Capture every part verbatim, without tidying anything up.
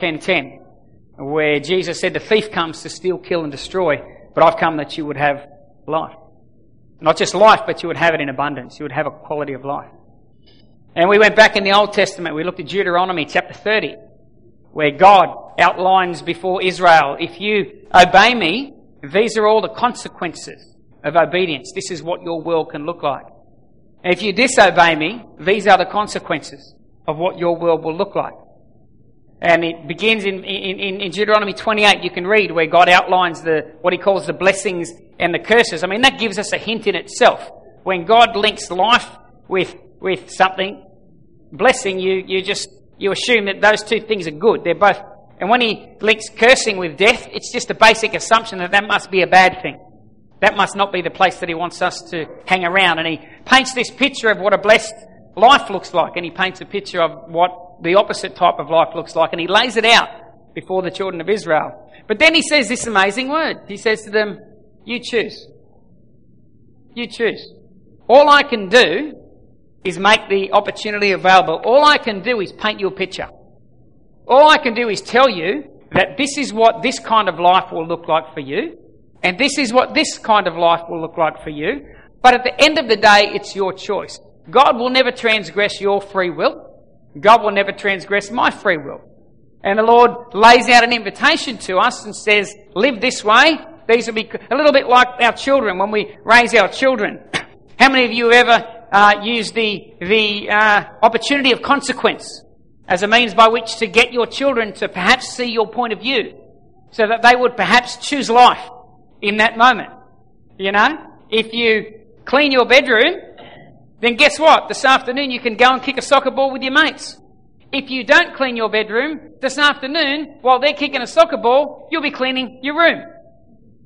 ten ten, where Jesus said, "The thief comes to steal, kill, and destroy, but I've come that you would have life." Not just life, but you would have it in abundance. You would have a quality of life. And we went back in the Old Testament. We looked at Deuteronomy chapter thirty, where God outlines before Israel, if you obey me, these are all the consequences of obedience. This is what your world can look like. And if you disobey me, these are the consequences of what your world will look like. And it begins in, in, in Deuteronomy twenty-eight, you can read, where God outlines the what he calls the blessings and the curses. I mean, that gives us a hint in itself. When God links life with with something, blessing, you you just you assume that those two things are good. They're both. And when he links cursing with death, it's just a basic assumption that that must be a bad thing. That must not be the place that he wants us to hang around. And he paints this picture of what a blessed life looks like, and he paints a picture of what the opposite type of life looks like, and he lays it out before the children of Israel. But then he says this amazing word. He says to them, you choose. You choose. All I can do is make the opportunity available. All I can do is paint you a picture. All I can do is tell you that this is what this kind of life will look like for you, and this is what this kind of life will look like for you. But at the end of the day, it's your choice. God will never transgress your free will. God will never transgress my free will. And the Lord lays out an invitation to us and says, live this way. These will be a little bit like our children when we raise our children. How many of you ever uh, use the the uh, opportunity of consequence as a means by which to get your children to perhaps see your point of view so that they would perhaps choose life in that moment? You know, if you clean your bedroom, then guess what? This afternoon you can go and kick a soccer ball with your mates. If you don't clean your bedroom, this afternoon, while they're kicking a soccer ball, you'll be cleaning your room.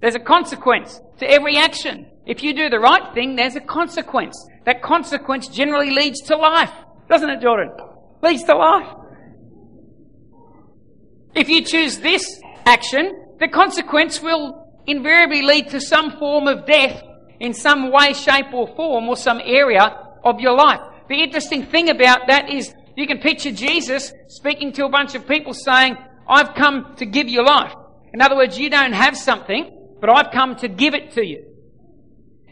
There's a consequence to every action. If you do the right thing, there's a consequence. That consequence generally leads to life. Doesn't it, Jordan? Leads to life. If you choose this action, the consequence will invariably lead to some form of death in some way, shape or form, or some area of your life. The interesting thing about that is you can picture Jesus speaking to a bunch of people saying, I've come to give you life. In other words, you don't have something, but I've come to give it to you.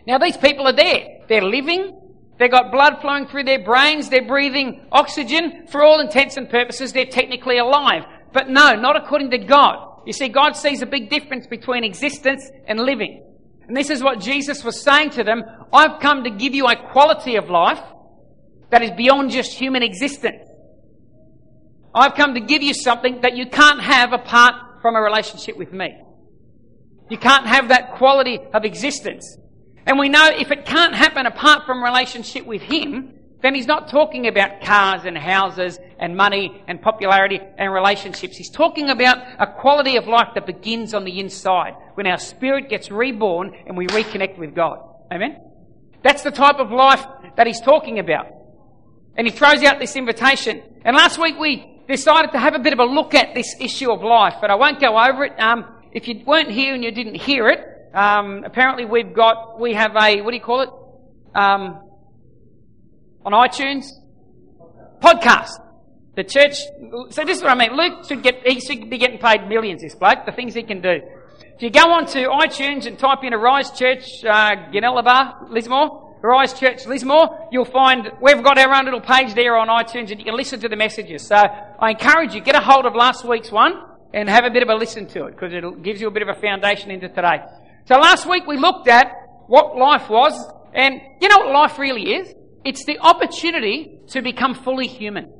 Now these people are there. They're living. They've got blood flowing through their brains. They're breathing oxygen. For all intents and purposes, they're technically alive. But no, not according to God. You see, God sees a big difference between existence and living. And this is what Jesus was saying to them. I've come to give you a quality of life that is beyond just human existence. I've come to give you something that you can't have apart from a relationship with me. You can't have that quality of existence. And we know if it can't happen apart from relationship with him, then he's not talking about cars and houses and money and popularity and relationships. He's talking about a quality of life that begins on the inside when our spirit gets reborn and we reconnect with God. Amen? That's the type of life that he's talking about. And he throws out this invitation. And last week we decided to have a bit of a look at this issue of life, but I won't go over it. Um, if you weren't here and you didn't hear it, um, apparently we've got, we have a, what do you call it? Um... On iTunes, podcast. The church. So this is what I mean. Luke should get. He should be getting paid millions. This bloke. The things he can do. If you go on to iTunes and type in Arise Church uh, Ginelabar Lismore, Arise Church Lismore, you'll find we've got our own little page there on iTunes, and you can listen to the messages. So I encourage you, get a hold of last week's one and have a bit of a listen to it, because it gives you a bit of a foundation into today. So last week we looked at what life was, and you know what life really is. It's the opportunity to become fully human.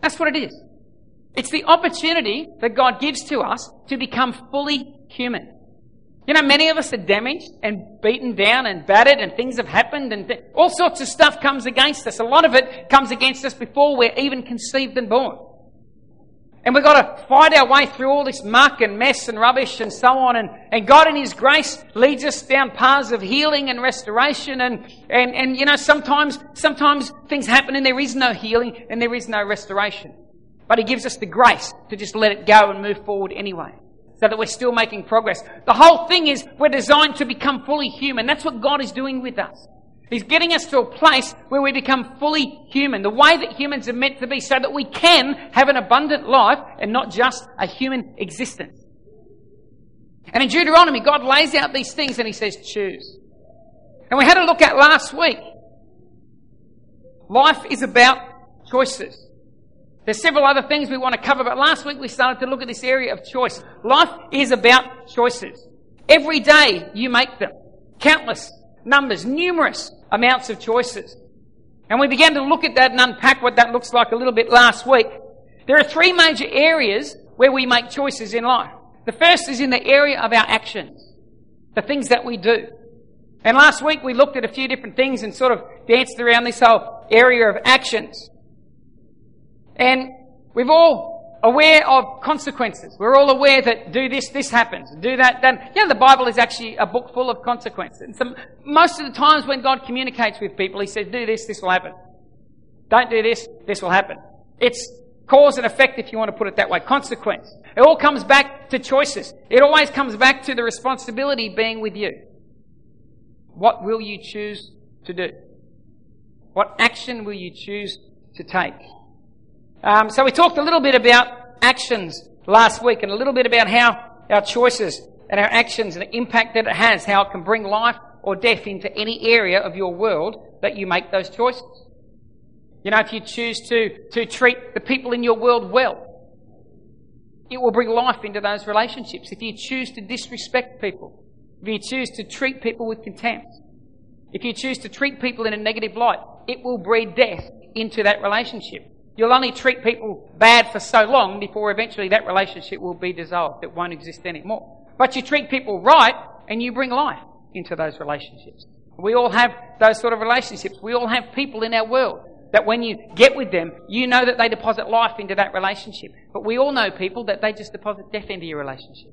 That's what it is. It's the opportunity that God gives to us to become fully human. You know, many of us are damaged and beaten down and battered, and things have happened, and th- all sorts of stuff comes against us. A lot of it comes against us before we're even conceived and born. And we've got to fight our way through all this muck and mess and rubbish and so on. And, and God in His grace leads us down paths of healing and restoration. And, and, and, you know, sometimes, sometimes things happen and there is no healing and there is no restoration. But He gives us the grace to just let it go and move forward anyway, so that we're still making progress. The whole thing is we're designed to become fully human. That's what God is doing with us. He's getting us to a place where we become fully human, the way that humans are meant to be, so that we can have an abundant life and not just a human existence. And in Deuteronomy, God lays out these things and he says, choose. And we had a look at last week. Life is about choices. There's several other things we want to cover, but last week we started to look at this area of choice. Life is about choices. Every day you make them. Countless numbers, numerous amounts of choices. And we began to look at that and unpack what that looks like a little bit last week. There are three major areas where we make choices in life. The first is in the area of our actions, the things that we do. And last week we looked at a few different things and sort of danced around this whole area of actions. And we're all aware of consequences. We're all aware that do this, this happens. Do that, then. You know, the Bible is actually a book full of consequences. And some, most of the times when God communicates with people, he says, do this, this will happen. Don't do this, this will happen. It's cause and effect, if you want to put it that way. Consequence. It all comes back to choices. It always comes back to the responsibility being with you. What will you choose to do? What action will you choose to take? Um, so we talked a little bit about actions last week and a little bit about how our choices and our actions and the impact that it has, how it can bring life or death into any area of your world that you make those choices. You know, if you choose to, to treat the people in your world well, it will bring life into those relationships. If you choose to disrespect people, if you choose to treat people with contempt, if you choose to treat people in a negative light, it will breed death into that relationship. You'll only treat people bad for so long before eventually that relationship will be dissolved. It won't exist anymore. But you treat people right and you bring life into those relationships. We all have those sort of relationships. We all have people in our world that when you get with them, you know that they deposit life into that relationship. But we all know people that they just deposit death into your relationship.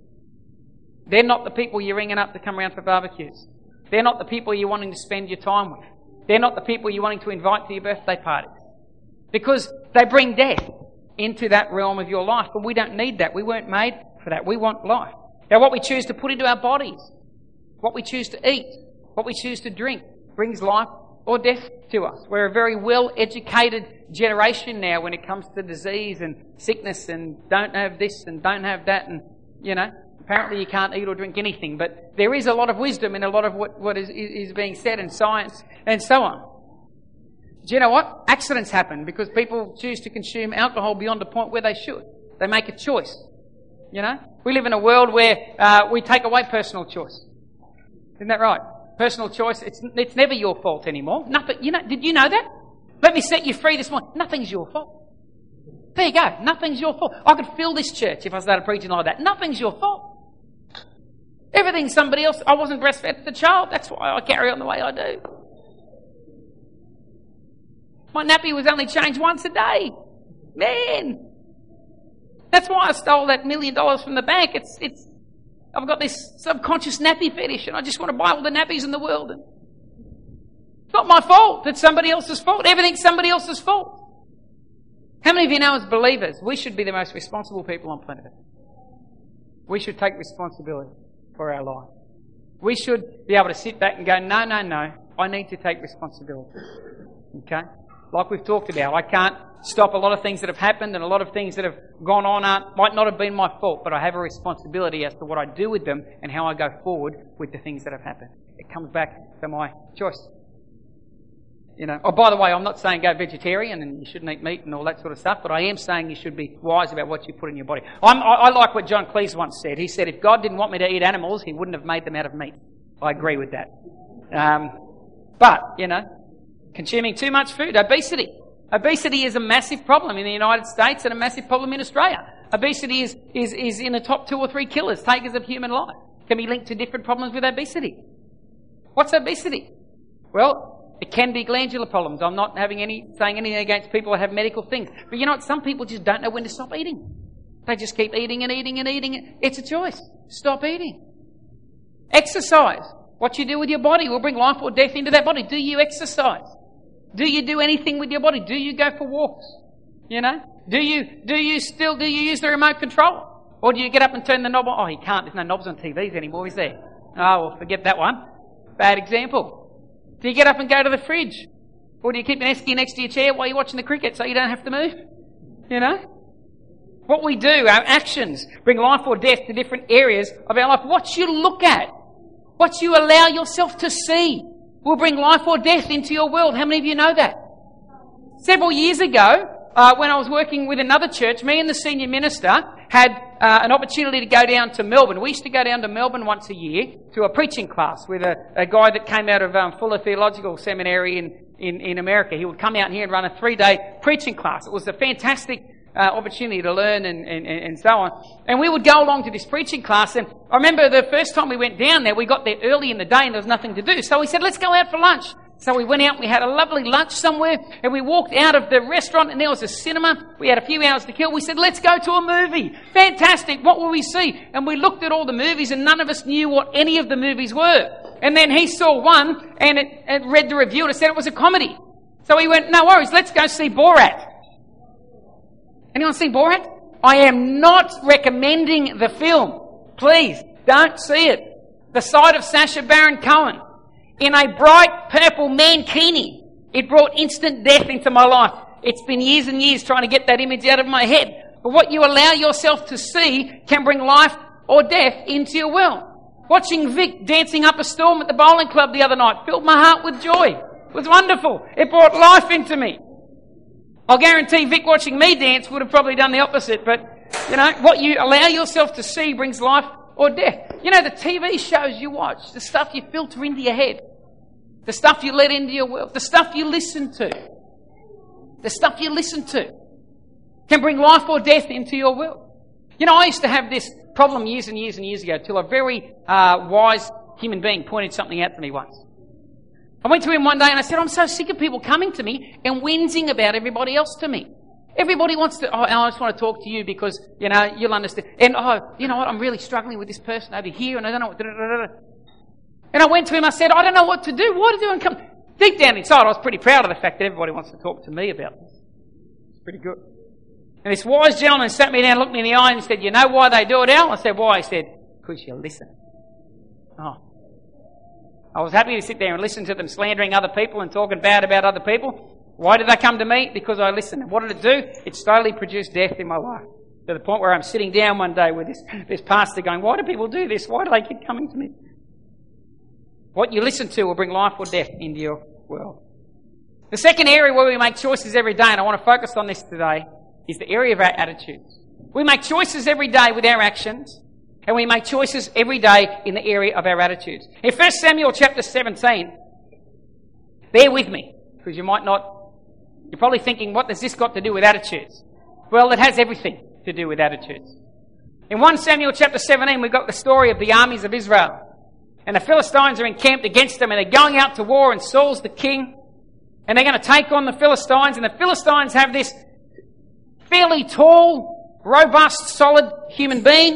They're not the people you're ringing up to come around for barbecues. They're not the people you're wanting to spend your time with. They're not the people you're wanting to invite to your birthday parties. Because they bring death into that realm of your life. But we don't need that. We weren't made for that. We want life. Now, what we choose to put into our bodies, what we choose to eat, what we choose to drink, brings life or death to us. We're a very well-educated generation now when it comes to disease and sickness and don't have this and don't have that. And, you know, apparently you can't eat or drink anything. But there is a lot of wisdom in a lot of what, what is, is being said in science and so on. Do you know what? Accidents happen because people choose to consume alcohol beyond the point where they should. They make a choice. You know? We live in a world where uh, we take away personal choice. Isn't that right? Personal choice, it's it's never your fault anymore. Nothing, you know, did you know that? Let me set you free this morning. Nothing's your fault. There you go. Nothing's your fault. I could fill this church if I started preaching like that. Nothing's your fault. Everything's somebody else. I wasn't breastfed as a child. That's why I carry on the way I do. My nappy was only changed once a day. Man. That's why I stole that million dollars from the bank. It's, it's, I've got this subconscious nappy fetish and I just want to buy all the nappies in the world. And it's not my fault. It's somebody else's fault. Everything's somebody else's fault. How many of you know as believers, we should be the most responsible people on planet Earth? We should take responsibility for our life. We should be able to sit back and go, no, no, no, I need to take responsibility. Okay? Like we've talked about, I can't stop a lot of things that have happened and a lot of things that have gone on aren't, might not have been my fault, but I have a responsibility as to what I do with them and how I go forward with the things that have happened. It comes back to my choice. You know. Oh, by the way, I'm not saying go vegetarian and you shouldn't eat meat and all that sort of stuff, but I am saying you should be wise about what you put in your body. I'm, I, I like what John Cleese once said. He said, if God didn't want me to eat animals, he wouldn't have made them out of meat. I agree with that. Um, but, you know, consuming too much food, obesity. Obesity is a massive problem in the United States and a massive problem in Australia. Obesity is, is, is in the top two or three killers, takers of human life. Can be linked to different problems with obesity. What's obesity? Well, it can be glandular problems. I'm not having any, saying anything against people that have medical things. But you know what? Some people just don't know when to stop eating. They just keep eating and eating and eating. It's a choice. Stop eating. Exercise. What you do with your body will bring life or death into that body. Do you exercise? Do you do anything with your body? Do you go for walks? You know? Do you, do you still, do you use the remote control? Or do you get up and turn the knob on? Oh, you can't. There's no knobs on T Vs anymore, is there? Oh, well, forget that one. Bad example. Do you get up and go to the fridge? Or do you keep an esky next to your chair while you're watching the cricket so you don't have to move? You know? What we do, our actions, bring life or death to different areas of our life. What you look at, what you allow yourself to see, will bring life or death into your world. How many of you know that? Several years ago, uh, when I was working with another church, me and the senior minister had uh, an opportunity to go down to Melbourne. We used to go down to Melbourne once a year to a preaching class with a, a guy that came out of um, Fuller Theological Seminary in, in, in America. He would come out here and run a three-day preaching class. It was a fantastic Uh, opportunity to learn and, and, and so on. And we would go along to this preaching class, and I remember the first time we went down there, we got there early in the day and there was nothing to do. So we said, let's go out for lunch. So we went out and we had a lovely lunch somewhere, and we walked out of the restaurant and there was a cinema. We had a few hours to kill. We said, let's go to a movie. Fantastic. What will we see? And we looked at all the movies and none of us knew what any of the movies were. And then he saw one and it, it read the review and it said it was a comedy. So we went, no worries, let's go see Borat. Anyone seen Borat? I am not recommending the film. Please, don't see it. The sight of Sasha Baron Cohen in a bright purple mankini, it brought instant death into my life. It's been years and years trying to get that image out of my head. But what you allow yourself to see can bring life or death into your world. Watching Vic dancing up a storm at the bowling club the other night filled my heart with joy. It was wonderful. It brought life into me. I'll guarantee Vic watching me dance would have probably done the opposite, but, you know, what you allow yourself to see brings life or death. You know, the T V shows you watch, the stuff you filter into your head, the stuff you let into your world, the stuff you listen to, the stuff you listen to can bring life or death into your world. You know, I used to have this problem years and years and years ago till a very uh, wise human being pointed something out to me once. I went to him one day and I said, I'm so sick of people coming to me and whinging about everybody else to me. Everybody wants to, oh, I just want to talk to you because, you know, you'll understand. And, oh, you know what, I'm really struggling with this person over here and I don't know what, da, da, da, da. And I went to him, I said, I don't know what to do. What do I come? Deep down inside, I was pretty proud of the fact that everybody wants to talk to me about this. It's pretty good. And this wise gentleman sat me down, looked me in the eye and said, you know why they do it, Al? I said, why? He said, because you listen. Oh. I was happy to sit there and listen to them slandering other people and talking bad about other people. Why did they come to me? Because I listened. And what did it do? It slowly produced death in my life. To the point where I'm sitting down one day with this, this pastor going, why do people do this? Why do they keep coming to me? What you listen to will bring life or death into your world. The second area where we make choices every day, and I want to focus on this today, is the area of our attitudes. We make choices every day with our actions. And we make choices every day in the area of our attitudes. In First Samuel chapter seventeen, bear with me, because you might not, you're probably thinking, what has this got to do with attitudes? Well, it has everything to do with attitudes. In First Samuel chapter seventeen, we've got the story of the armies of Israel. And the Philistines are encamped against them, and they're going out to war, and Saul's the king. And they're going to take on the Philistines, and the Philistines have this fairly tall, robust, solid human being.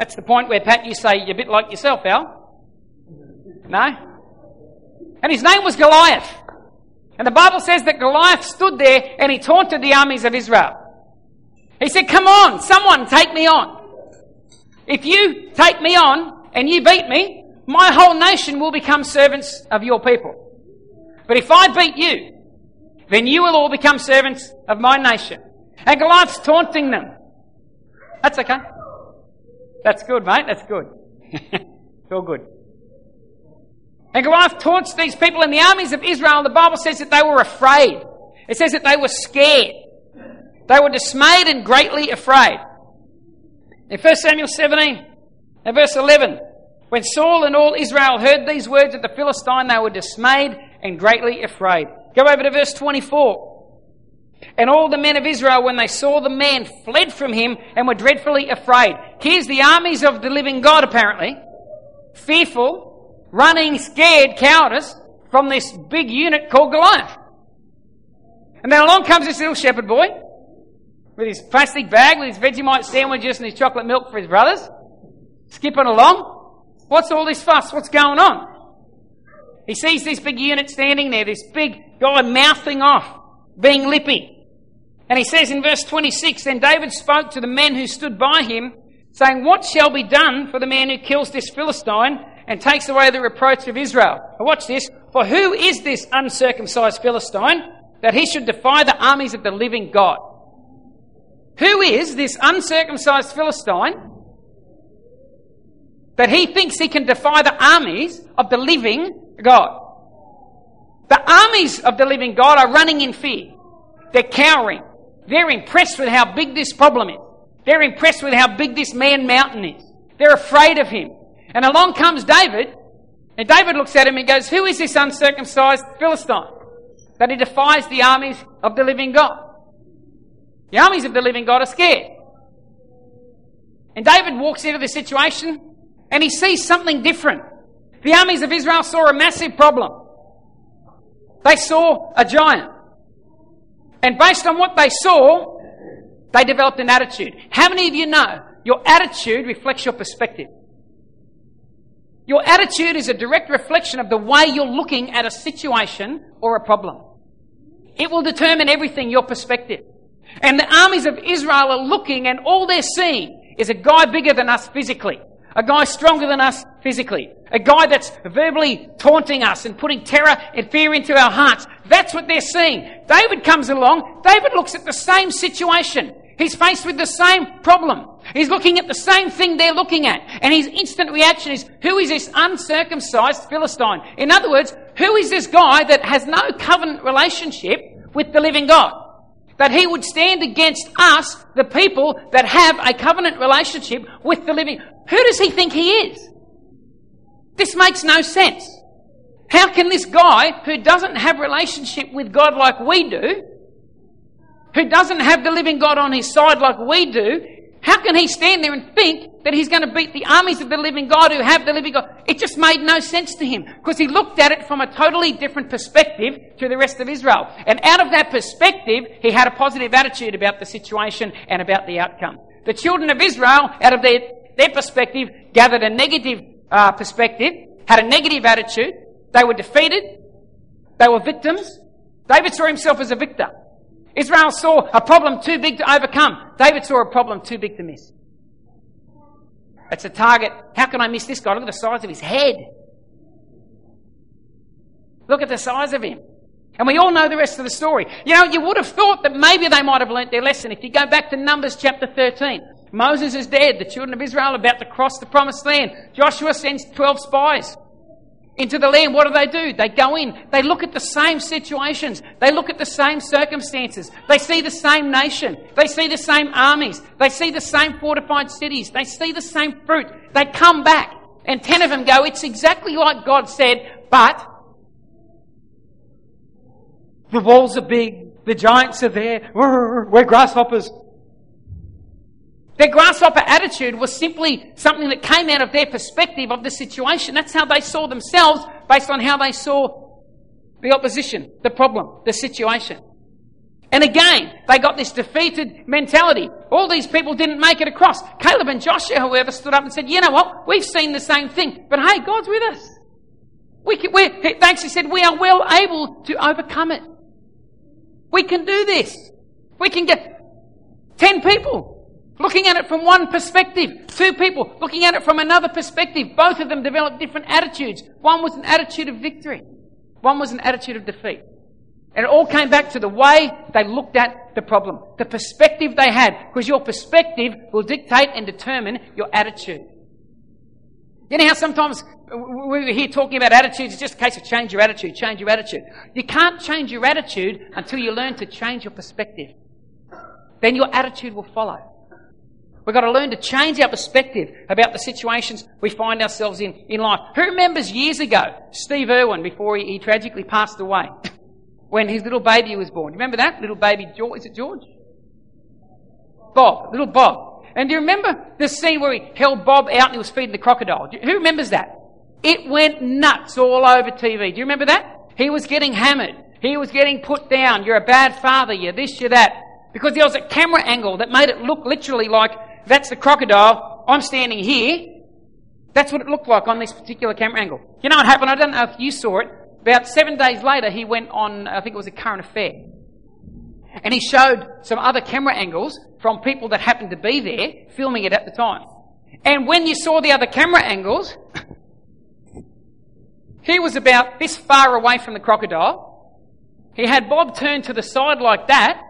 That's the point where, Pat, you say you're a bit like yourself, Al. No? And his name was Goliath. And the Bible says that Goliath stood there and he taunted the armies of Israel. He said, come on, someone take me on. If you take me on and you beat me, my whole nation will become servants of your people. But if I beat you, then you will all become servants of my nation. And Goliath's taunting them. That's okay. That's good, mate. That's good. It's all good. And Goliath taunts these people in the armies of Israel. The Bible says that they were afraid. It says that they were scared. They were dismayed and greatly afraid. In First Samuel seventeen and verse eleven, when Saul and all Israel heard these words of the Philistine, they were dismayed and greatly afraid. Go over to verse twenty-four. And all the men of Israel, when they saw the man, fled from him and were dreadfully afraid. Here's the armies of the living God, apparently. Fearful, running, scared cowardice from this big unit called Goliath. And then along comes this little shepherd boy with his plastic bag, with his Vegemite sandwiches and his chocolate milk for his brothers, skipping along. What's all this fuss? What's going on? He sees this big unit standing there, this big guy mouthing off, being lippy. And he says in verse twenty-six, then David spoke to the men who stood by him, saying, what shall be done for the man who kills this Philistine and takes away the reproach of Israel. Now watch this. For who is this uncircumcised Philistine that he should defy the armies of the living God? Who is this uncircumcised Philistine that he thinks he can defy the armies of the living God? The armies of the living God are running in fear. They're cowering. They're impressed with how big this problem is. They're impressed with how big this man mountain is. They're afraid of him. And along comes David, and David looks at him and goes, who is this uncircumcised Philistine that he defies the armies of the living God? The armies of the living God are scared. And David walks into the situation and he sees something different. The armies of Israel saw a massive problem. They saw a giant. And based on what they saw, they developed an attitude. How many of you know your attitude reflects your perspective? Your attitude is a direct reflection of the way you're looking at a situation or a problem. It will determine everything, your perspective. And the armies of Israel are looking, and all they're seeing is a guy bigger than us physically, a guy stronger than us physically, a guy that's verbally taunting us and putting terror and fear into our hearts. That's what they're seeing. David comes along. David looks at the same situation. He's faced with the same problem. He's looking at the same thing they're looking at. And his instant reaction is, who is this uncircumcised Philistine? In other words, who is this guy that has no covenant relationship with the living God? That he would stand against us, the people that have a covenant relationship with the living. Who does he think he is? This makes no sense. How can this guy who doesn't have relationship with God like we do, who doesn't have the living God on his side like we do, how can he stand there and think that he's going to beat the armies of the living God who have the living God? It just made no sense to him because he looked at it from a totally different perspective to the rest of Israel. And out of that perspective, he had a positive attitude about the situation and about the outcome. The children of Israel, out of their, their perspective, gathered a negative uh, perspective, had a negative attitude. They were defeated. They were victims. David saw himself as a victor. Israel saw a problem too big to overcome. David saw a problem too big to miss. It's a target. How can I miss this guy? Look at the size of his head. Look at the size of him. And we all know the rest of the story. You know, you would have thought that maybe they might have learnt their lesson. If you go back to Numbers chapter thirteen, Moses is dead. The children of Israel are about to cross the promised land. Joshua sends twelve spies into the land. What do they do? They go in. They look at the same situations. They look at the same circumstances. They see the same nation. They see the same armies. They see the same fortified cities. They see the same fruit. They come back and ten of them go, it's exactly like God said, but the walls are big. The giants are there. We're grasshoppers. Their grasshopper attitude was simply something that came out of their perspective of the situation. That's how they saw themselves based on how they saw the opposition, the problem, the situation. And again, they got this defeated mentality. All these people didn't make it across. Caleb and Joshua, however, stood up and said, you know what? We've seen the same thing, but hey, God's with us. We can, we're, thanks, he said, we are well able to overcome it. We can do this. We can get ten people looking at it from one perspective, two people looking at it from another perspective. Both of them developed different attitudes. One was an attitude of victory. One was an attitude of defeat. And it all came back to the way they looked at the problem, the perspective they had, because your perspective will dictate and determine your attitude. You know how sometimes we were here talking about attitudes, it's just a case of change your attitude, change your attitude. You can't change your attitude until you learn to change your perspective. Then your attitude will follow. We've got to learn to change our perspective about the situations we find ourselves in in life. Who remembers years ago, Steve Irwin, before he, he tragically passed away, when his little baby was born? Remember that? Little baby George, is it George? Bob, little Bob. And do you remember the scene where he held Bob out and he was feeding the crocodile? Do you, who remembers that? It went nuts all over T V. Do you remember that? He was getting hammered. He was getting put down. You're a bad father. You're this, you're that. Because there was a camera angle that made it look literally like, that's the crocodile, I'm standing here. That's what it looked like on this particular camera angle. You know what happened? I don't know if you saw it. About seven days later, he went on, I think it was a current affair. And he showed some other camera angles from people that happened to be there filming it at the time. And when you saw the other camera angles, He was about this far away from the crocodile. He had Bob turned to the side like that,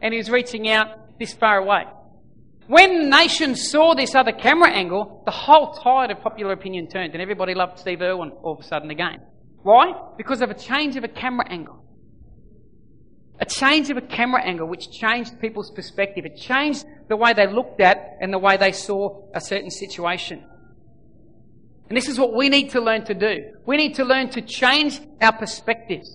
and he was reaching out this far away. When the nation saw this other camera angle, the whole tide of popular opinion turned, and everybody loved Steve Irwin all of a sudden again. Why? Because of a change of a camera angle. A change of a camera angle which changed people's perspective. It changed the way they looked at and the way they saw a certain situation. And this is what we need to learn to do. We need to learn to change our perspectives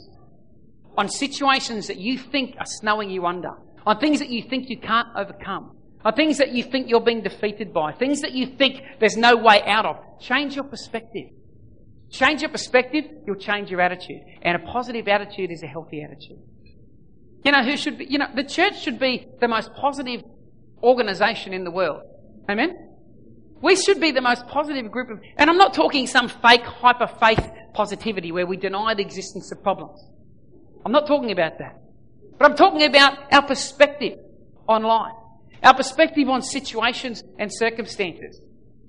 on situations that you think are snowing you under, on things that you think you can't overcome, on things that you think you're being defeated by, things that you think there's no way out of. Change your perspective. Change your perspective, you'll change your attitude. And a positive attitude is a healthy attitude. You know, who should be, you know, the church should be the most positive organisation in the world. Amen? We should be the most positive group of, and I'm not talking some fake hyper-faith positivity where we deny the existence of problems. I'm not talking about that. But I'm talking about our perspective on life, our perspective on situations and circumstances.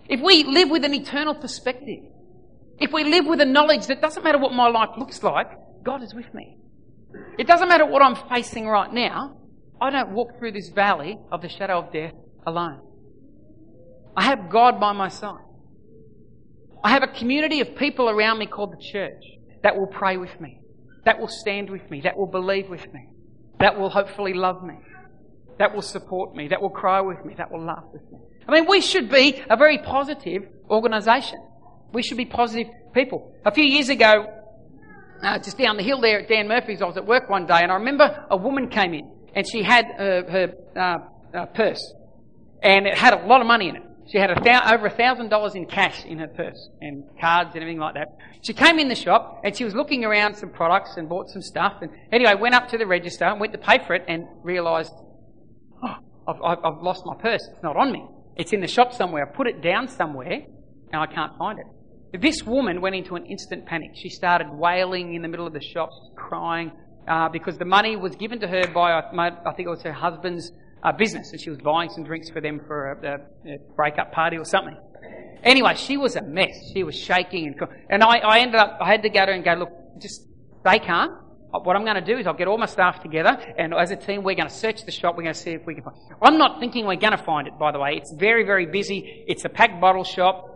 If we live with an eternal perspective, if we live with a knowledge that doesn't matter what my life looks like, God is with me. It doesn't matter what I'm facing right now. I don't walk through this valley of the shadow of death alone. I have God by my side. I have a community of people around me called the church that will pray with me, that will stand with me, that will believe with me, that will hopefully love me, that will support me, that will cry with me, that will laugh with me. I mean, we should be a very positive organisation. We should be positive people. A few years ago, Uh, just down the hill there at Dan Murphy's, I was at work one day, and I remember a woman came in and she had uh, her uh, uh, purse, and it had a lot of money in it. She had a th- over a thousand dollars in cash in her purse and cards and everything like that. She came in the shop and she was looking around some products and bought some stuff, and anyway went up to the register and went to pay for it and realised, oh, I've, I've, I've lost my purse. It's not on me. It's in the shop somewhere. I put it down somewhere and I can't find it. This woman went into an instant panic. She started wailing in the middle of the shop, crying, uh, because the money was given to her by, I think it was her husband's uh, business, and she was buying some drinks for them for a, a, a break-up party or something. Anyway, she was a mess. She was shaking. And and I, I ended up, I had to go to her and go, look, just stay calm. What I'm going to do is I'll get all my staff together, and as a team we're going to search the shop, we're going to see if we can find it. I'm not thinking we're going to find it, by the way. It's very, very busy. It's a packed bottle shop.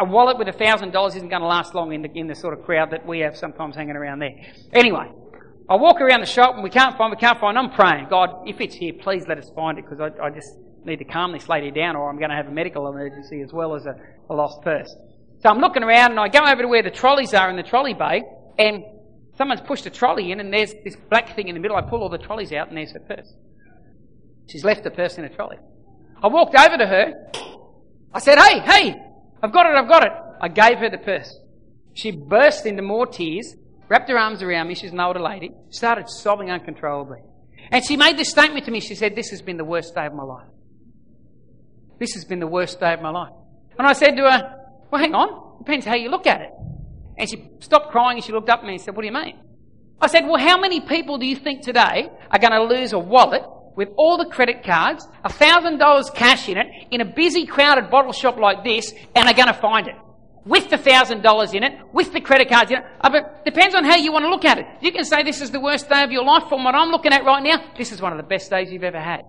A wallet with a thousand dollars isn't going to last long in the, in the sort of crowd that we have sometimes hanging around there. Anyway, I walk around the shop and we can't find, we can't find. I'm praying, God, if it's here, please let us find it, because I, I just need to calm this lady down, or I'm going to have a medical emergency as well as a, a lost purse. So I'm looking around and I go over to where the trolleys are in the trolley bay, and someone's pushed a trolley in and there's this black thing in the middle. I pull all the trolleys out and there's her purse. She's left the purse in a trolley. I walked over to her. I said, hey, hey. I've got it, I've got it. I gave her the purse. She burst into more tears, wrapped her arms around me. She's an older lady. Started sobbing uncontrollably. And she made this statement to me. She said, this has been the worst day of my life. This has been the worst day of my life. And I said to her, well, hang on. Depends how you look at it. And she stopped crying and she looked up at me and said, what do you mean? I said, well, how many people do you think today are going to lose a wallet with all the credit cards, a thousand dollars cash in it, in a busy, crowded bottle shop like this, and are going to find it? With the thousand dollars in it, with the credit cards in it. But depends on how you want to look at it. You can say this is the worst day of your life. From what I'm looking at right now, this is one of the best days you've ever had.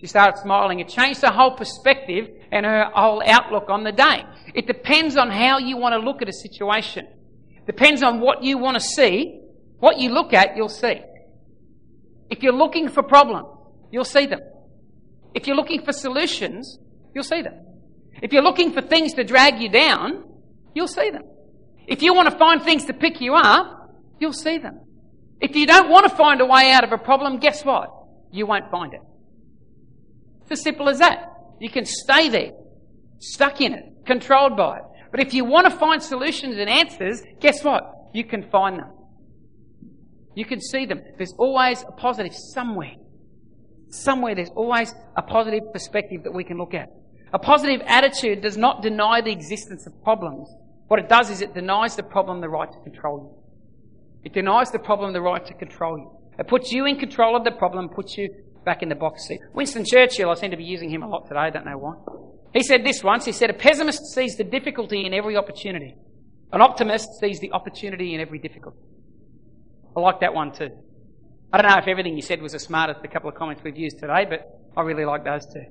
She started smiling. It changed her whole perspective and her whole outlook on the day. It depends on how you want to look at a situation. Depends on what you want to see. What you look at, you'll see. If you're looking for problems, you'll see them. If you're looking for solutions, you'll see them. If you're looking for things to drag you down, you'll see them. If you want to find things to pick you up, you'll see them. If you don't want to find a way out of a problem, guess what? You won't find it. It's as simple as that. You can stay there, stuck in it, controlled by it. But if you want to find solutions and answers, guess what? You can find them. You can see them. There's always a positive somewhere. Somewhere there's always a positive perspective that we can look at. A positive attitude does not deny the existence of problems. What it does is it denies the problem the right to control you. It denies the problem the right to control you. It puts you in control of the problem, puts you back in the box seat. Winston Churchill, I seem to be using him a lot today, I don't know why. He said this once, he said, a pessimist sees the difficulty in every opportunity. An optimist sees the opportunity in every difficulty. I like that one too. I don't know if everything you said was as smart as the couple of comments we've used today, but I really like those too.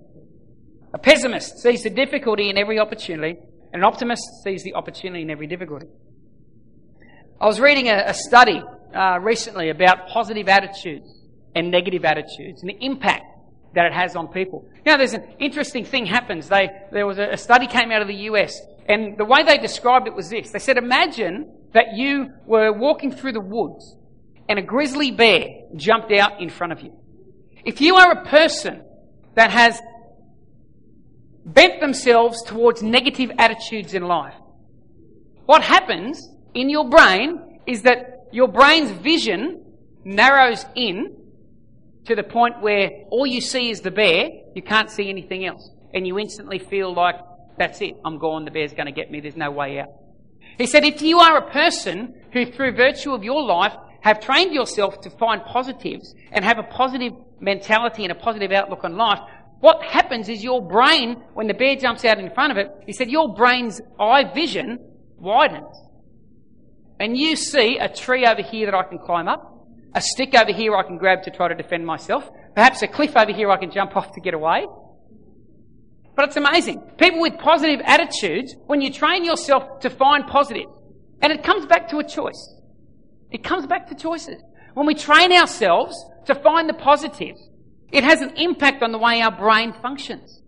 A pessimist sees the difficulty in every opportunity, and an optimist sees the opportunity in every difficulty. I was reading a, a study uh, recently about positive attitudes and negative attitudes and the impact that it has on people. Now, there's an interesting thing happens. They, there was a, a study came out of the U S, and the way they described it was this. They said, imagine that you were walking through the woods and a grizzly bear jumped out in front of you. If you are a person that has bent themselves towards negative attitudes in life, what happens in your brain is that your brain's vision narrows in to the point where all you see is the bear, you can't see anything else, and you instantly feel like, that's it, I'm gone, the bear's going to get me, there's no way out. He said, if you are a person who, through virtue of your life, have trained yourself to find positives and have a positive mentality and a positive outlook on life, what happens is your brain, when the bear jumps out in front of it, he said, your brain's eye vision widens. And you see a tree over here that I can climb up, a stick over here I can grab to try to defend myself, perhaps a cliff over here I can jump off to get away. But it's amazing. People with positive attitudes, when you train yourself to find positive, and it comes back to a choice. It comes back to choices. When we train ourselves to find the positive, it has an impact on the way our brain functions.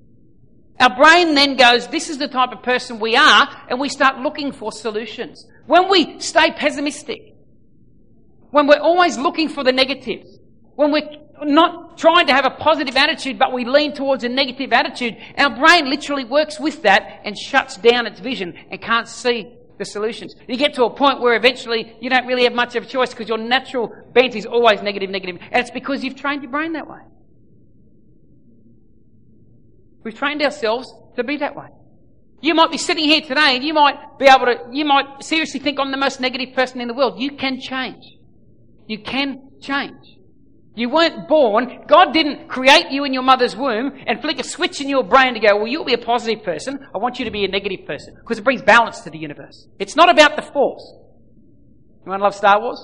Our brain then goes, this is the type of person we are, and we start looking for solutions. When we stay pessimistic, when we're always looking for the negative, when we're not trying to have a positive attitude but we lean towards a negative attitude, our brain literally works with that and shuts down its vision and can't see the solutions. You get to a point where eventually you don't really have much of a choice because your natural bent is always negative, negative, and it's because you've trained your brain that way. We've trained ourselves to be that way. You might be sitting here today and you might be able to, you might seriously think I'm the most negative person in the world. You can change. You can change. You weren't born, God didn't create you in your mother's womb and flick a switch in your brain to go, well, you'll be a positive person, I want you to be a negative person, because it brings balance to the universe. It's not about the force. Anyone love Star Wars?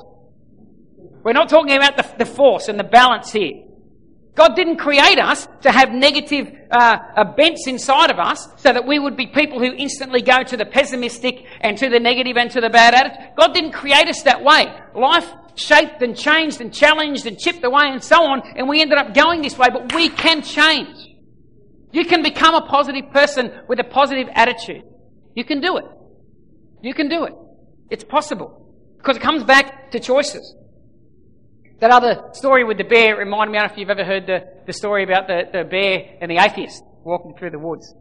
We're not talking about the, the force and the balance here. God didn't create us to have negative uh, bents inside of us so that we would be people who instantly go to the pessimistic and to the negative and to the bad attitude. God didn't create us that way. Life shaped and changed and challenged and chipped away and so on, and we ended up going this way, but we can change. You can become a positive person with a positive attitude. You can do it. You can do it. It's possible because it comes back to choices. That other story with the bear reminded me, I don't know if you've ever heard the, the story about the, the bear and the atheist walking through the woods.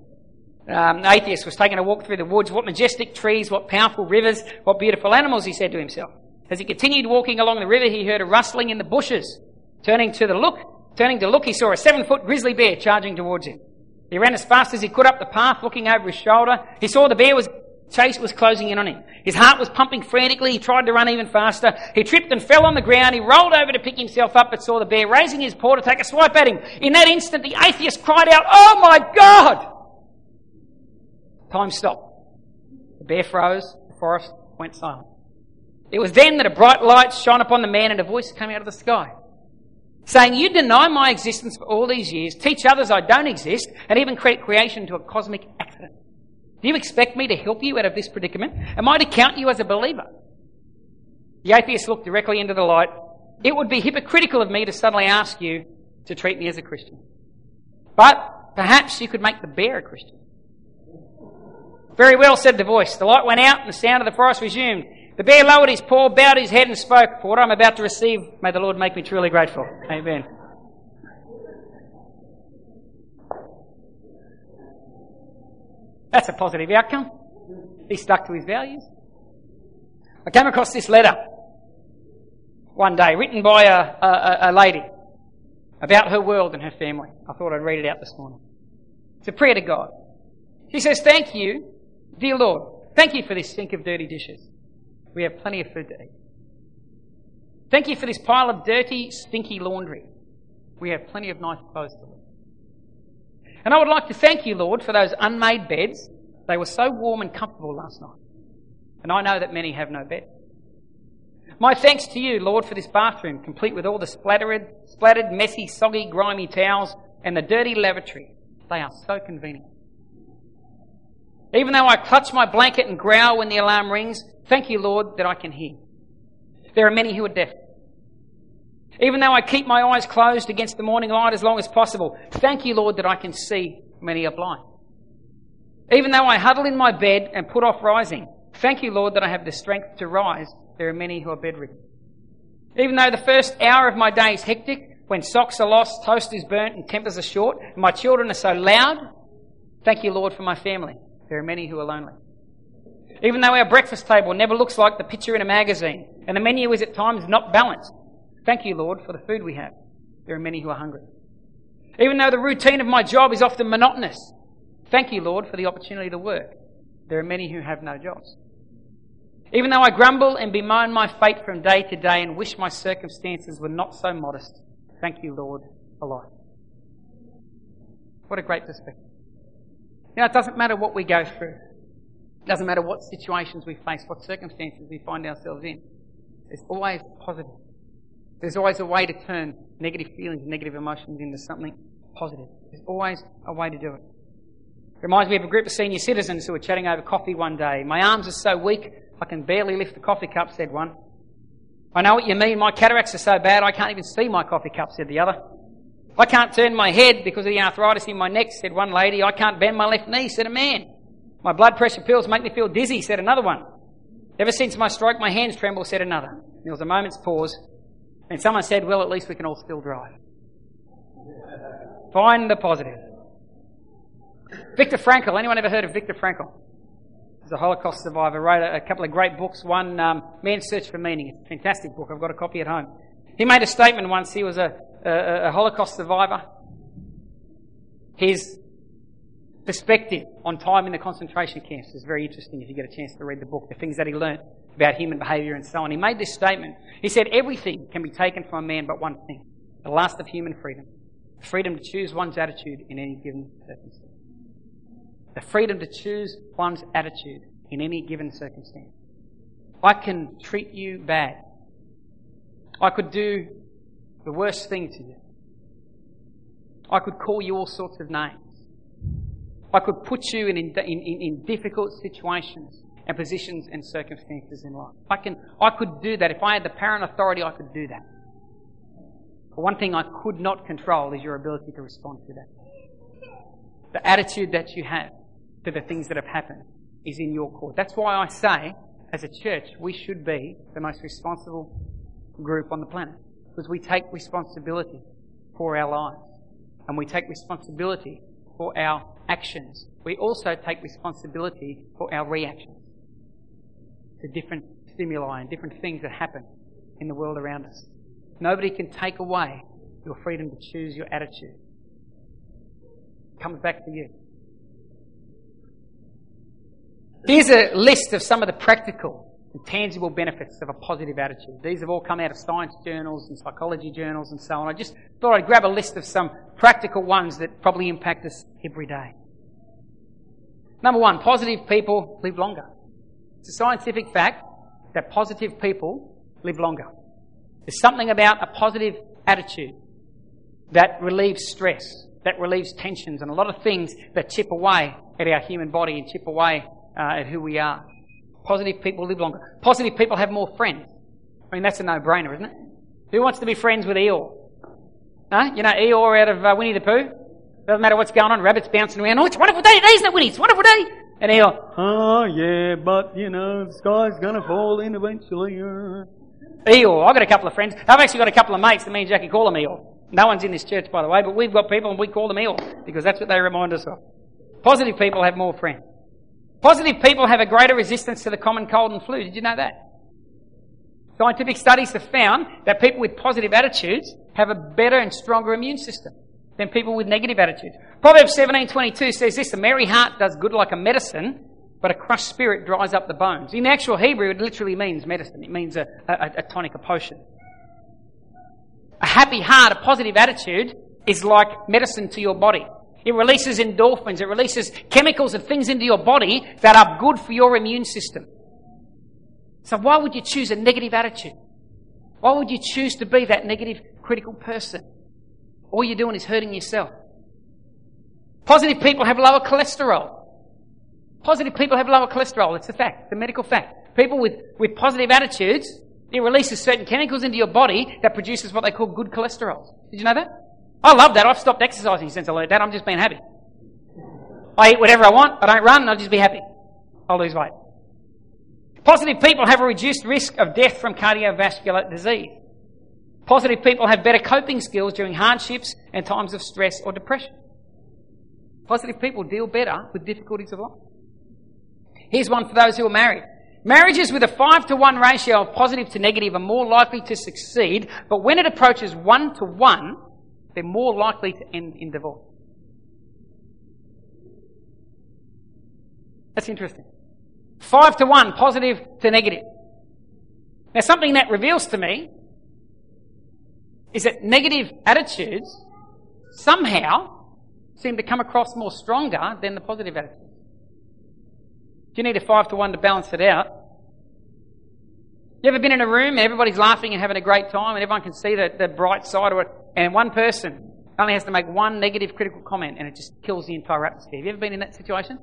Um, the atheist was taking a walk through the woods. What majestic trees, what powerful rivers, what beautiful animals, he said to himself. As he continued walking along the river, he heard a rustling in the bushes. Turning to the look, turning to look, he saw a seven-foot grizzly bear charging towards him. He ran as fast as he could up the path, looking over his shoulder. He saw the bear was... chase was closing in on him. His heart was pumping frantically. He tried to run even faster. He tripped and fell on the ground. He rolled over to pick himself up but saw the bear raising his paw to take a swipe at him. In that instant, the atheist cried out, "Oh my God!" Time stopped. The bear froze. The forest went silent. It was then that a bright light shone upon the man and a voice came out of the sky, saying, "You deny my existence for all these years, teach others I don't exist, and even credit creation to a cosmic accident. Do you expect me to help you out of this predicament? Am I to count you as a believer?" The atheist looked directly into the light. "It would be hypocritical of me to suddenly ask you to treat me as a Christian. But perhaps you could make the bear a Christian." "Very well," said the voice. The light went out and the sound of the forest resumed. The bear lowered his paw, bowed his head and spoke, "For what I'm about to receive, may the Lord make me truly grateful. Amen." That's a positive outcome. He stuck to his values. I came across this letter one day, written by a, a, a lady about her world and her family. I thought I'd read it out this morning. It's a prayer to God. She says, "Thank you, dear Lord. Thank you for this sink of dirty dishes. We have plenty of food to eat. Thank you for this pile of dirty, stinky laundry. We have plenty of nice clothes to wear. And I would like to thank you, Lord, for those unmade beds. They were so warm and comfortable last night. And I know that many have no bed. My thanks to you, Lord, for this bathroom, complete with all the splattered, splattered, messy, soggy, grimy towels and the dirty lavatory. They are so convenient. Even though I clutch my blanket and growl when the alarm rings, thank you, Lord, that I can hear. There are many who are deaf. Even though I keep my eyes closed against the morning light as long as possible, thank you, Lord, that I can see many are blind. Even though I huddle in my bed and put off rising, thank you, Lord, that I have the strength to rise. There are many who are bedridden. Even though the first hour of my day is hectic, when socks are lost, toast is burnt, and tempers are short, and my children are so loud, thank you, Lord, for my family. There are many who are lonely. Even though our breakfast table never looks like the picture in a magazine, and the menu is at times not balanced, thank you, Lord, for the food we have. There are many who are hungry. Even though the routine of my job is often monotonous, thank you, Lord, for the opportunity to work. There are many who have no jobs. Even though I grumble and bemoan my fate from day to day and wish my circumstances were not so modest, thank you, Lord, for life. What a great perspective. You know, it doesn't matter what we go through. It doesn't matter what situations we face, what circumstances we find ourselves in. There's always positive. There's always a way to turn negative feelings, negative emotions into something positive. There's always a way to do it. It reminds me of a group of senior citizens who were chatting over coffee one day. My arms are so weak, I can barely lift the coffee cup, said one. I know what you mean, my cataracts are so bad I can't even see my coffee cup, said the other. I can't turn my head because of the arthritis in my neck, said one lady. I can't bend my left knee, said a man. My blood pressure pills make me feel dizzy, said another one. Ever since my stroke, my hands tremble, said another. There was a moment's pause, and someone said, well, at least we can all still drive. Find the positive. Viktor Frankl. Anyone ever heard of Viktor Frankl? He's a Holocaust survivor, wrote a, a couple of great books. One, um, Man's Search for Meaning. It's a fantastic book. I've got a copy at home. He made a statement once. He was a, a, a Holocaust survivor. His perspective on time in the concentration camps is very interesting if you get a chance to read the book, the things that he learned about human behaviour and so on. He made this statement. He said, everything can be taken from a man but one thing, the last of human freedom, the freedom to choose one's attitude in any given circumstance. The freedom to choose one's attitude in any given circumstance. I can treat you bad. I could do the worst thing to you. I could call you all sorts of names. I could put you in, in, in, in difficult situations and positions and circumstances in life. I can, I could do that. If I had the power and authority, I could do that. But one thing I could not control is your ability to respond to that. The attitude that you have to the things that have happened is in your court. That's why I say, as a church, we should be the most responsible group on the planet. Because we take responsibility for our lives. And we take responsibility for our actions. We also take responsibility for our reactions to different stimuli and different things that happen in the world around us. Nobody can take away your freedom to choose your attitude. Comes back to you. Here's a list of some of the practical and tangible benefits of a positive attitude. These have all come out of science journals and psychology journals and so on. I just thought I'd grab a list of some practical ones that probably impact us every day. Number one, positive people live longer. It's a scientific fact that positive people live longer. There's something about a positive attitude that relieves stress, that relieves tensions and a lot of things that chip away at our human body and chip away uh, at who we are. Positive people live longer. Positive people have more friends. I mean, that's a no-brainer, isn't it? Who wants to be friends with Eeyore? Huh? You know, Eeyore out of uh, Winnie the Pooh? Doesn't matter what's going on, rabbits bouncing around. Oh, it's a wonderful day today, isn't it, Winnie? It's a wonderful day. And Eeyore, oh, yeah, but, you know, the sky's going to fall in eventually. Eeyore, I've got a couple of friends. I've actually got a couple of mates that me and Jackie call them Eeyore. No one's in this church, by the way, but we've got people and we call them ill because that's what they remind us of. Positive people have more friends. Positive people have a greater resistance to the common cold and flu. Did you know that? Scientific studies have found that people with positive attitudes have a better and stronger immune system than people with negative attitudes. Proverbs seventeen twenty-two says this, a merry heart does good like a medicine, but a crushed spirit dries up the bones. In actual Hebrew, it literally means medicine. It means a, a, a tonic, a potion. A happy heart, a positive attitude, is like medicine to your body. It releases endorphins, it releases chemicals and things into your body that are good for your immune system. So why would you choose a negative attitude? Why would you choose to be that negative, critical person? All you're doing is hurting yourself. Positive people have lower cholesterol. Positive people have lower cholesterol. It's a fact. It's a medical fact. People with, with positive attitudes, it releases certain chemicals into your body that produces what they call good cholesterol. Did you know that? I love that. I've stopped exercising since I learned that. I'm just being happy. I eat whatever I want. I don't run. I'll just be happy. I'll lose weight. Positive people have a reduced risk of death from cardiovascular disease. Positive people have better coping skills during hardships and times of stress or depression. Positive people deal better with difficulties of life. Here's one for those who are married. Marriages with a five to one ratio of positive to negative are more likely to succeed, but when it approaches one to one, they're more likely to end in divorce. That's interesting. Five to one, positive to negative. Now, something that reveals to me is that negative attitudes somehow seem to come across more stronger than the positive attitudes. You need a five to one to balance it out. You ever been in a room and everybody's laughing and having a great time and everyone can see the, the bright side of it, and one person only has to make one negative critical comment and it just kills the entire atmosphere? Have you ever been in that situation?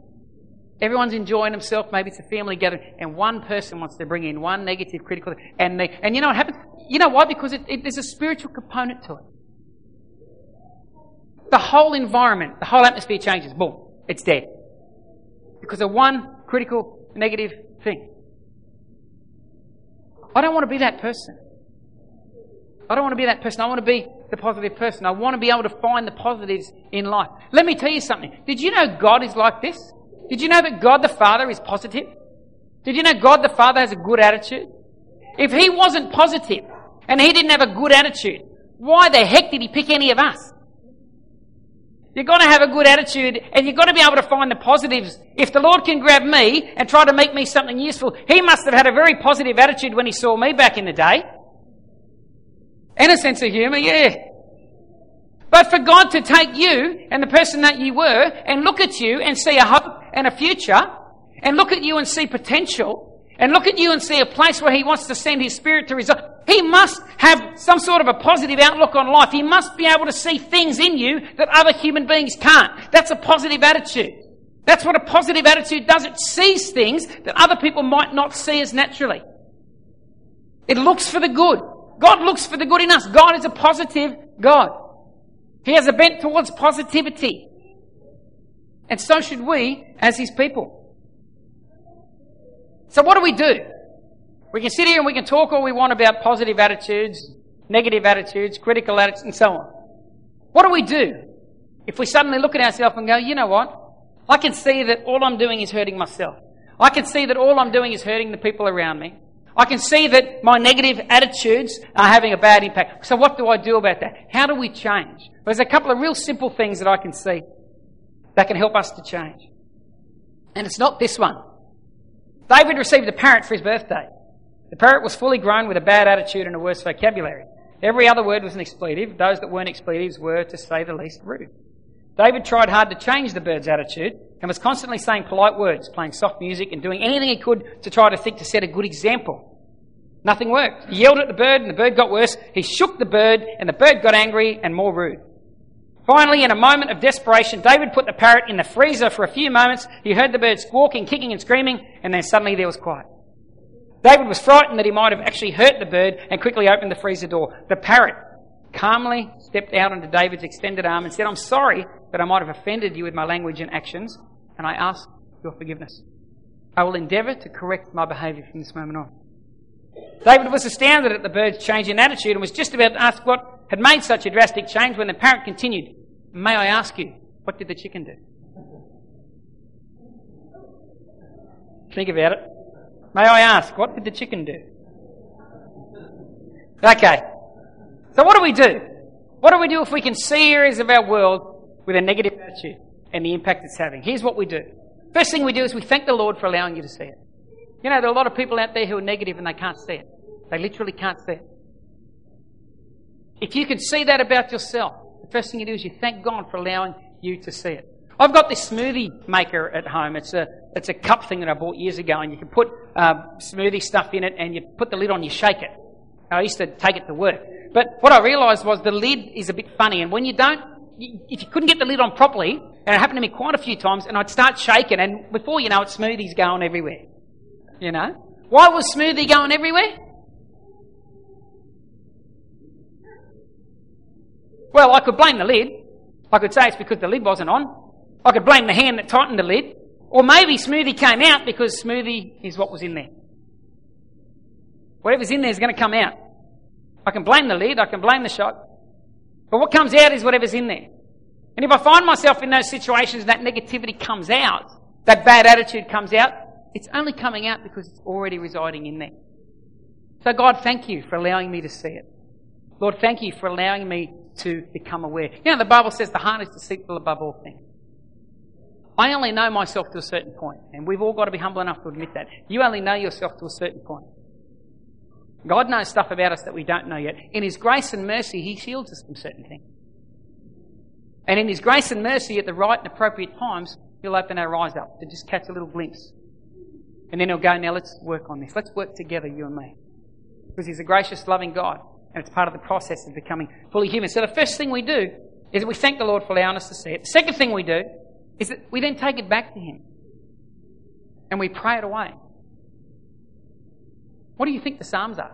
Everyone's enjoying themselves, maybe it's a family gathering, and one person wants to bring in one negative critical, and they, and you know what happens? You know why? Because it, it, there's a spiritual component to it. The whole environment, the whole atmosphere changes. Boom, it's dead. Because of one critical negative thing. I don't want to be that person. I don't want to be that person. I want to be the positive person. I want to be able to find the positives in life. Let me tell you something. Did you know God is like this? Did you know that God the Father is positive? Did you know God the Father has a good attitude? If he wasn't positive and he didn't have a good attitude, why the heck did he pick any of us? You've got to have a good attitude and you've got to be able to find the positives. If the Lord can grab me and try to make me something useful, he must have had a very positive attitude when he saw me back in the day. And a sense of humour, yeah. But for God to take you and the person that you were and look at you and see a hope and a future, and look at you and see potential, and look at you and see a place where he wants to send his spirit to reside, he must have some sort of a positive outlook on life. He must be able to see things in you that other human beings can't. That's a positive attitude. That's what a positive attitude does. It sees things that other people might not see as naturally. It looks for the good. God looks for the good in us. God is a positive God. He has a bent towards positivity. And so should we as his people. So what do we do? We can sit here and we can talk all we want about positive attitudes, negative attitudes, critical attitudes, and so on. What do we do if we suddenly look at ourselves and go, you know what? I can see that all I'm doing is hurting myself. I can see that all I'm doing is hurting the people around me. I can see that my negative attitudes are having a bad impact. So what do I do about that? How do we change? Well, there's a couple of real simple things that I can see that can help us to change. And it's not this one. David received a parrot for his birthday. The parrot was fully grown with a bad attitude and a worse vocabulary. Every other word was an expletive. Those that weren't expletives were, to say the least, rude. David tried hard to change the bird's attitude and was constantly saying polite words, playing soft music and doing anything he could to try to think to set a good example. Nothing worked. He yelled at the bird and the bird got worse. He shook the bird and the bird got angry and more rude. Finally, in a moment of desperation, David put the parrot in the freezer for a few moments. He heard the bird squawking, kicking and screaming, and then suddenly there was quiet. David was frightened that he might have actually hurt the bird and quickly opened the freezer door. The parrot calmly stepped out onto David's extended arm and said, "I'm sorry that I might have offended you with my language and actions, and I ask your forgiveness. I will endeavour to correct my behaviour from this moment on." David was astounded at the bird's change in attitude and was just about to ask what had made such a drastic change when the parrot continued, "May I ask you, what did the chicken do?" Think about it. May I ask, what did the chicken do? Okay. So what do we do? What do we do if we can see areas of our world with a negative attitude and the impact it's having? Here's what we do. First thing we do is we thank the Lord for allowing you to see it. You know, there are a lot of people out there who are negative and they can't see it. They literally can't see it. If you can see that about yourself, the first thing you do is you thank God for allowing you to see it. I've got this smoothie maker at home. It's a It's a cup thing that I bought years ago, and you can put uh, smoothie stuff in it, and you put the lid on, you shake it. I used to take it to work. But what I realised was the lid is a bit funny, and when you don't, if you couldn't get the lid on properly, and it happened to me quite a few times, and I'd start shaking, and before you know it, smoothie's going everywhere. You know? Why was smoothie going everywhere? Well, I could blame the lid. I could say it's because the lid wasn't on. I could blame the hand that tightened the lid. Or maybe smoothie came out because smoothie is what was in there. Whatever's in there is going to come out. I can blame the lid, I can blame the shot. But what comes out is whatever's in there. And if I find myself in those situations, that negativity comes out, that bad attitude comes out, it's only coming out because it's already residing in there. So God, thank you for allowing me to see it. Lord, thank you for allowing me to become aware. You know, the Bible says the heart is deceitful above all things. I only know myself to a certain point, and we've all got to be humble enough to admit that. You only know yourself to a certain point. God knows stuff about us that we don't know yet. In His grace and mercy, He shields us from certain things. And in His grace and mercy, at the right and appropriate times, He'll open our eyes up to just catch a little glimpse. And then He'll go, now let's work on this. Let's work together, you and me. Because He's a gracious, loving God, and it's part of the process of becoming fully human. So the first thing we do is that we thank the Lord for allowing us to see it. The second thing we do is that we then take it back to Him. And we pray it away. What do you think the Psalms are?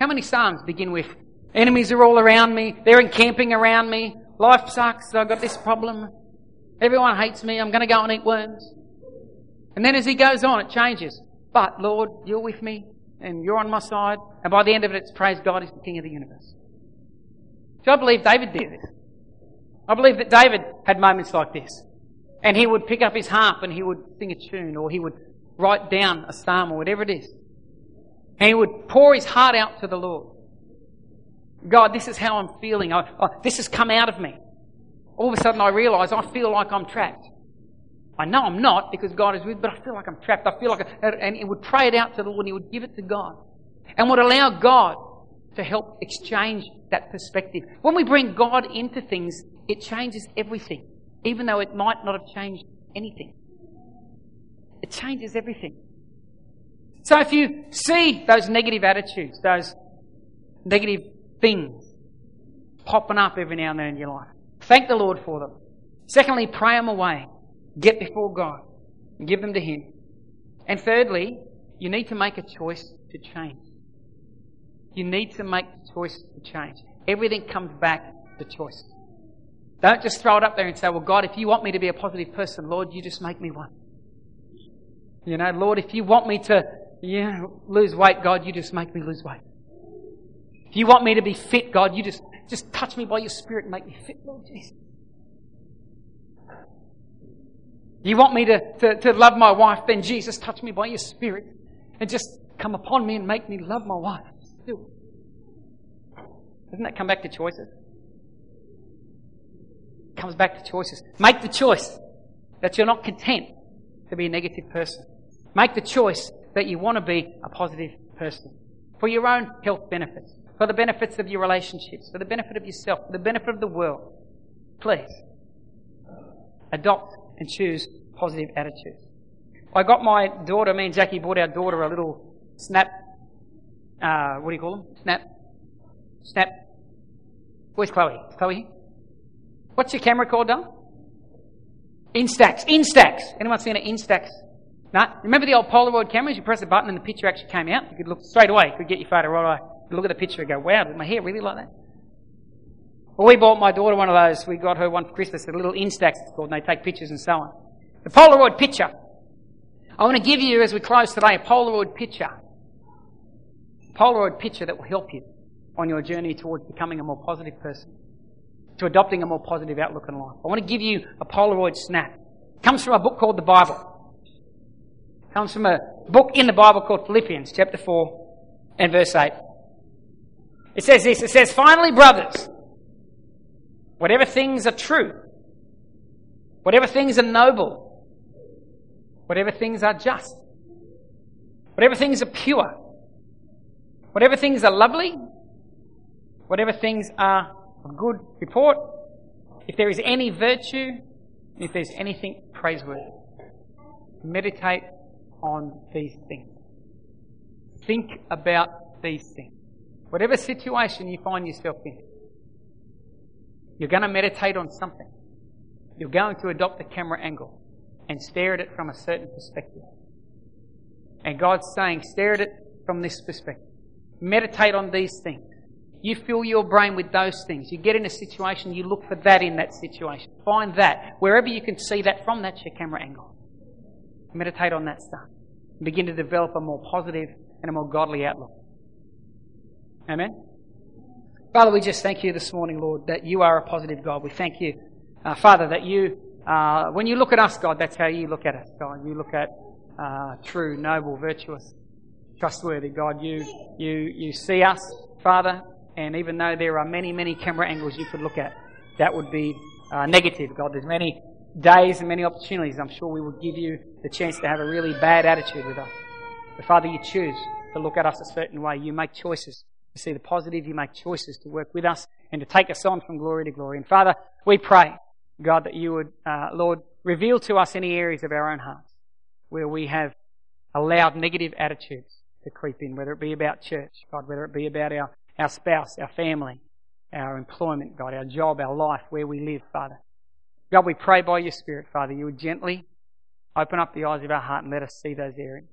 How many Psalms begin with, enemies are all around me, they're encamping around me, life sucks, I've got this problem, everyone hates me, I'm going to go and eat worms. And then as he goes on, it changes. But Lord, you're with me, and you're on my side, and by the end of it, it's praise God, He's the King of the universe. So I believe David did this. I believe that David had moments like this. And he would pick up his harp and he would sing a tune, or he would write down a psalm or whatever it is. And he would pour his heart out to the Lord. God, this is how I'm feeling. I, I, this has come out of me. All of a sudden I realise I feel like I'm trapped. I know I'm not because God is with me, but I feel like I'm trapped. I feel like I, and he would pray it out to the Lord and he would give it to God. And would allow God to help exchange that perspective. When we bring God into things, it changes everything. Even though it might not have changed anything. It changes everything. So if you see those negative attitudes, those negative things popping up every now and then in your life, thank the Lord for them. Secondly, pray them away. Get before God and give them to Him. And thirdly, you need to make a choice to change. You need to make the choice to change. Everything comes back to choice. Don't just throw it up there and say, well, God, if you want me to be a positive person, Lord, you just make me one. You know, Lord, if you want me to yeah, lose weight, God, you just make me lose weight. If you want me to be fit, God, you just, just touch me by your Spirit and make me fit, Lord Jesus. You want me to, to, to love my wife, then Jesus, touch me by your Spirit and just come upon me and make me love my wife. Still. Doesn't that come back to choices? Comes back to choices. Make the choice that you're not content to be a negative person. Make the choice that you want to be a positive person for your own health benefits, for the benefits of your relationships, for the benefit of yourself, for the benefit of the world. Please adopt and choose positive attitudes. I got my daughter, me and Jackie bought our daughter a little snap, uh, what do you call them? Snap, snap. Where's Chloe? Is Chloe here? What's your camera called, Don? Instax. Instax. Anyone seen an Instax? No? Remember the old Polaroid cameras? You press a button and the picture actually came out. You could look straight away. You could get your photo right away. You could look at the picture and go, wow, did my hair really like that? Well, we bought my daughter one of those. We got her one for Christmas, a little Instax it's called, and they take pictures and so on. The Polaroid picture. I want to give you, as we close today, a Polaroid picture. A Polaroid picture that will help you on your journey towards becoming a more positive person. To adopting a more positive outlook on life. I want to give you a Polaroid snap. It comes from a book called the Bible. It comes from a book in the Bible called Philippians, chapter four and verse eight. It says this, it says, finally, brothers, whatever things are true, whatever things are noble, whatever things are just, whatever things are pure, whatever things are lovely, whatever things are of good report, if there is any virtue And if there's anything praiseworthy, meditate on these things. Think about these things. Whatever situation you find yourself in, you're going to meditate on something. You're going to adopt the camera angle and stare at it from a certain perspective. And God's saying, stare at it from this perspective. Meditate on these things. You fill your brain with those things. You get in a situation, you look for that in that situation. Find that. Wherever you can see that from, that's your camera angle. Meditate on that stuff. Begin to develop a more positive and a more godly outlook. Amen? Father, we just thank you this morning, Lord, that you are a positive God. We thank you, uh, Father, that you, uh, when you look at us, God, that's how you look at us, God. You look at uh, true, noble, virtuous, trustworthy, God. You, you, you see us, Father, and even though there are many, many camera angles you could look at, that would be uh, negative, God. There's many days and many opportunities. I'm sure we would give you the chance to have a really bad attitude with us. But Father, you choose to look at us a certain way. You make choices to see the positive. You make choices to work with us and to take us on from glory to glory. And Father, we pray, God, that you would, uh, Lord, reveal to us any areas of our own hearts where we have allowed negative attitudes to creep in, whether it be about church, God, whether it be about our our spouse, our family, our employment, God, our job, our life, where we live, Father. God, we pray by your Spirit, Father, you would gently open up the eyes of our heart and let us see those areas.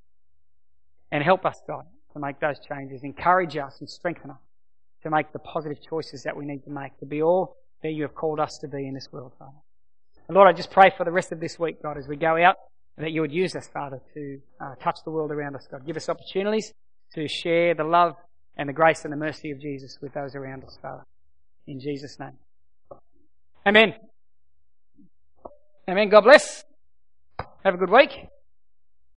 And help us, God, to make those changes. Encourage us and strengthen us to make the positive choices that we need to make, to be all that you have called us to be in this world, Father. And Lord, I just pray for the rest of this week, God, as we go out, that you would use us, Father, to uh, touch the world around us, God. Give us opportunities to share the love and the grace and the mercy of Jesus with those around us, Father. In Jesus' name. Amen. Amen. God bless. Have a good week.